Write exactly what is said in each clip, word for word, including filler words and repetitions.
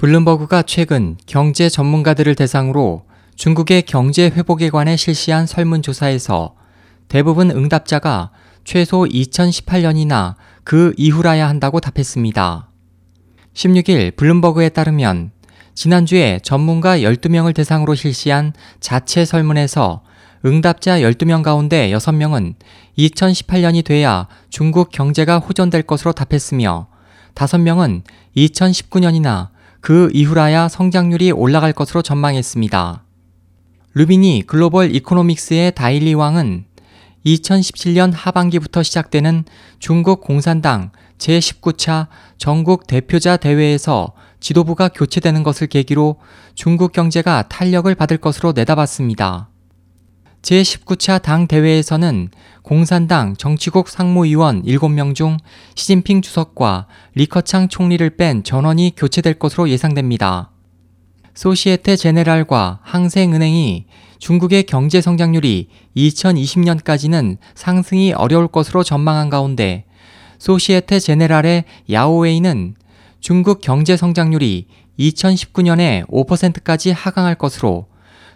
블룸버그가 최근 경제 전문가들을 대상으로 중국의 경제 회복에 관해 실시한 설문조사에서 대부분 응답자가 최소 이천십팔 년이나 그 이후라야 한다고 답했습니다. 십육 일 블룸버그에 따르면 지난주에 전문가 열두 명을 대상으로 실시한 자체 설문에서 응답자 열두 명 가운데 여섯 명은 이천십팔 년이 돼야 중국 경제가 호전될 것으로 답했으며 다섯 명은 이천십구 년이나 그 이후라야 성장률이 올라갈 것으로 전망했습니다. 루비니 글로벌 이코노믹스의 다일리 왕은 이천십칠 년 하반기부터 시작되는 중국 공산당 제십구 차 전국 대표자 대회에서 지도부가 교체되는 것을 계기로 중국 경제가 탄력을 받을 것으로 내다봤습니다. 제십구 차 당 대회에서는 공산당 정치국 상무위원 일곱 명 중 시진핑 주석과 리커창 총리를 뺀 전원이 교체될 것으로 예상됩니다. 소시에테 제네랄과 항생은행이 중국의 경제 성장률이 이천이십 년까지는 상승이 어려울 것으로 전망한 가운데 소시에테 제네랄의 야오웨이는 중국 경제 성장률이 이천십구 년에 오 퍼센트까지 하강할 것으로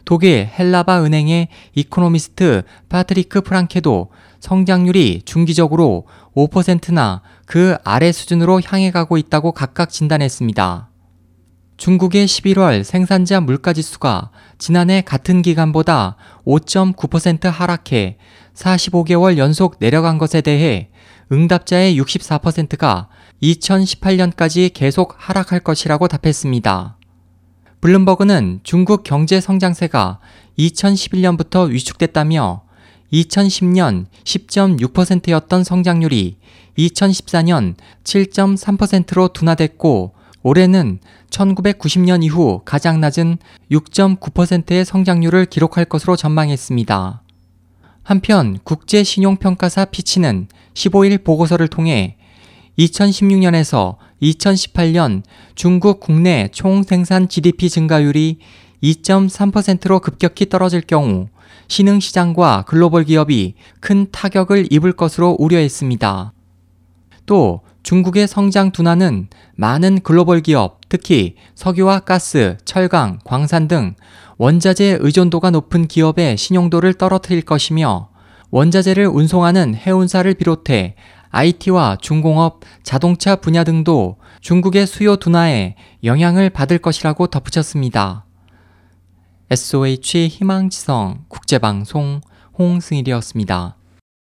독일 헬라바 은행의 이코노미스트 파트리크 프랑케도 성장률이 중기적으로 오 퍼센트나 그 아래 수준으로 향해 가고 있다고 각각 진단했습니다. 중국의 십일 월 생산자 물가지수가 지난해 같은 기간보다 오 점 구 퍼센트 하락해 사십오 개월 연속 내려간 것에 대해 응답자의 육십사 퍼센트가 이천십팔 년까지 계속 하락할 것이라고 답했습니다. 블룸버그는 중국 경제 성장세가 이천십일 년부터 위축됐다며 이천십 년 십 점 육 퍼센트였던 성장률이 이천십사 년 칠 점 삼 퍼센트로 둔화됐고 올해는 천구백구십 년 이후 가장 낮은 육 점 구 퍼센트의 성장률을 기록할 것으로 전망했습니다. 한편 국제신용평가사 피치는 십오 일 보고서를 통해 이천십육 년에서 이천십팔 년 중국 국내 총생산 지디피 증가율이 이 점 삼 퍼센트로 급격히 떨어질 경우 신흥시장과 글로벌 기업이 큰 타격을 입을 것으로 우려했습니다. 또 중국의 성장 둔화는 많은 글로벌 기업, 특히 석유와 가스, 철강, 광산 등 원자재 의존도가 높은 기업의 신용도를 떨어뜨릴 것이며 원자재를 운송하는 해운사를 비롯해 아이티와 중공업, 자동차 분야 등도 중국의 수요 둔화에 영향을 받을 것이라고 덧붙였습니다. 에스오에이치 희망지성 국제방송 홍승일이었습니다.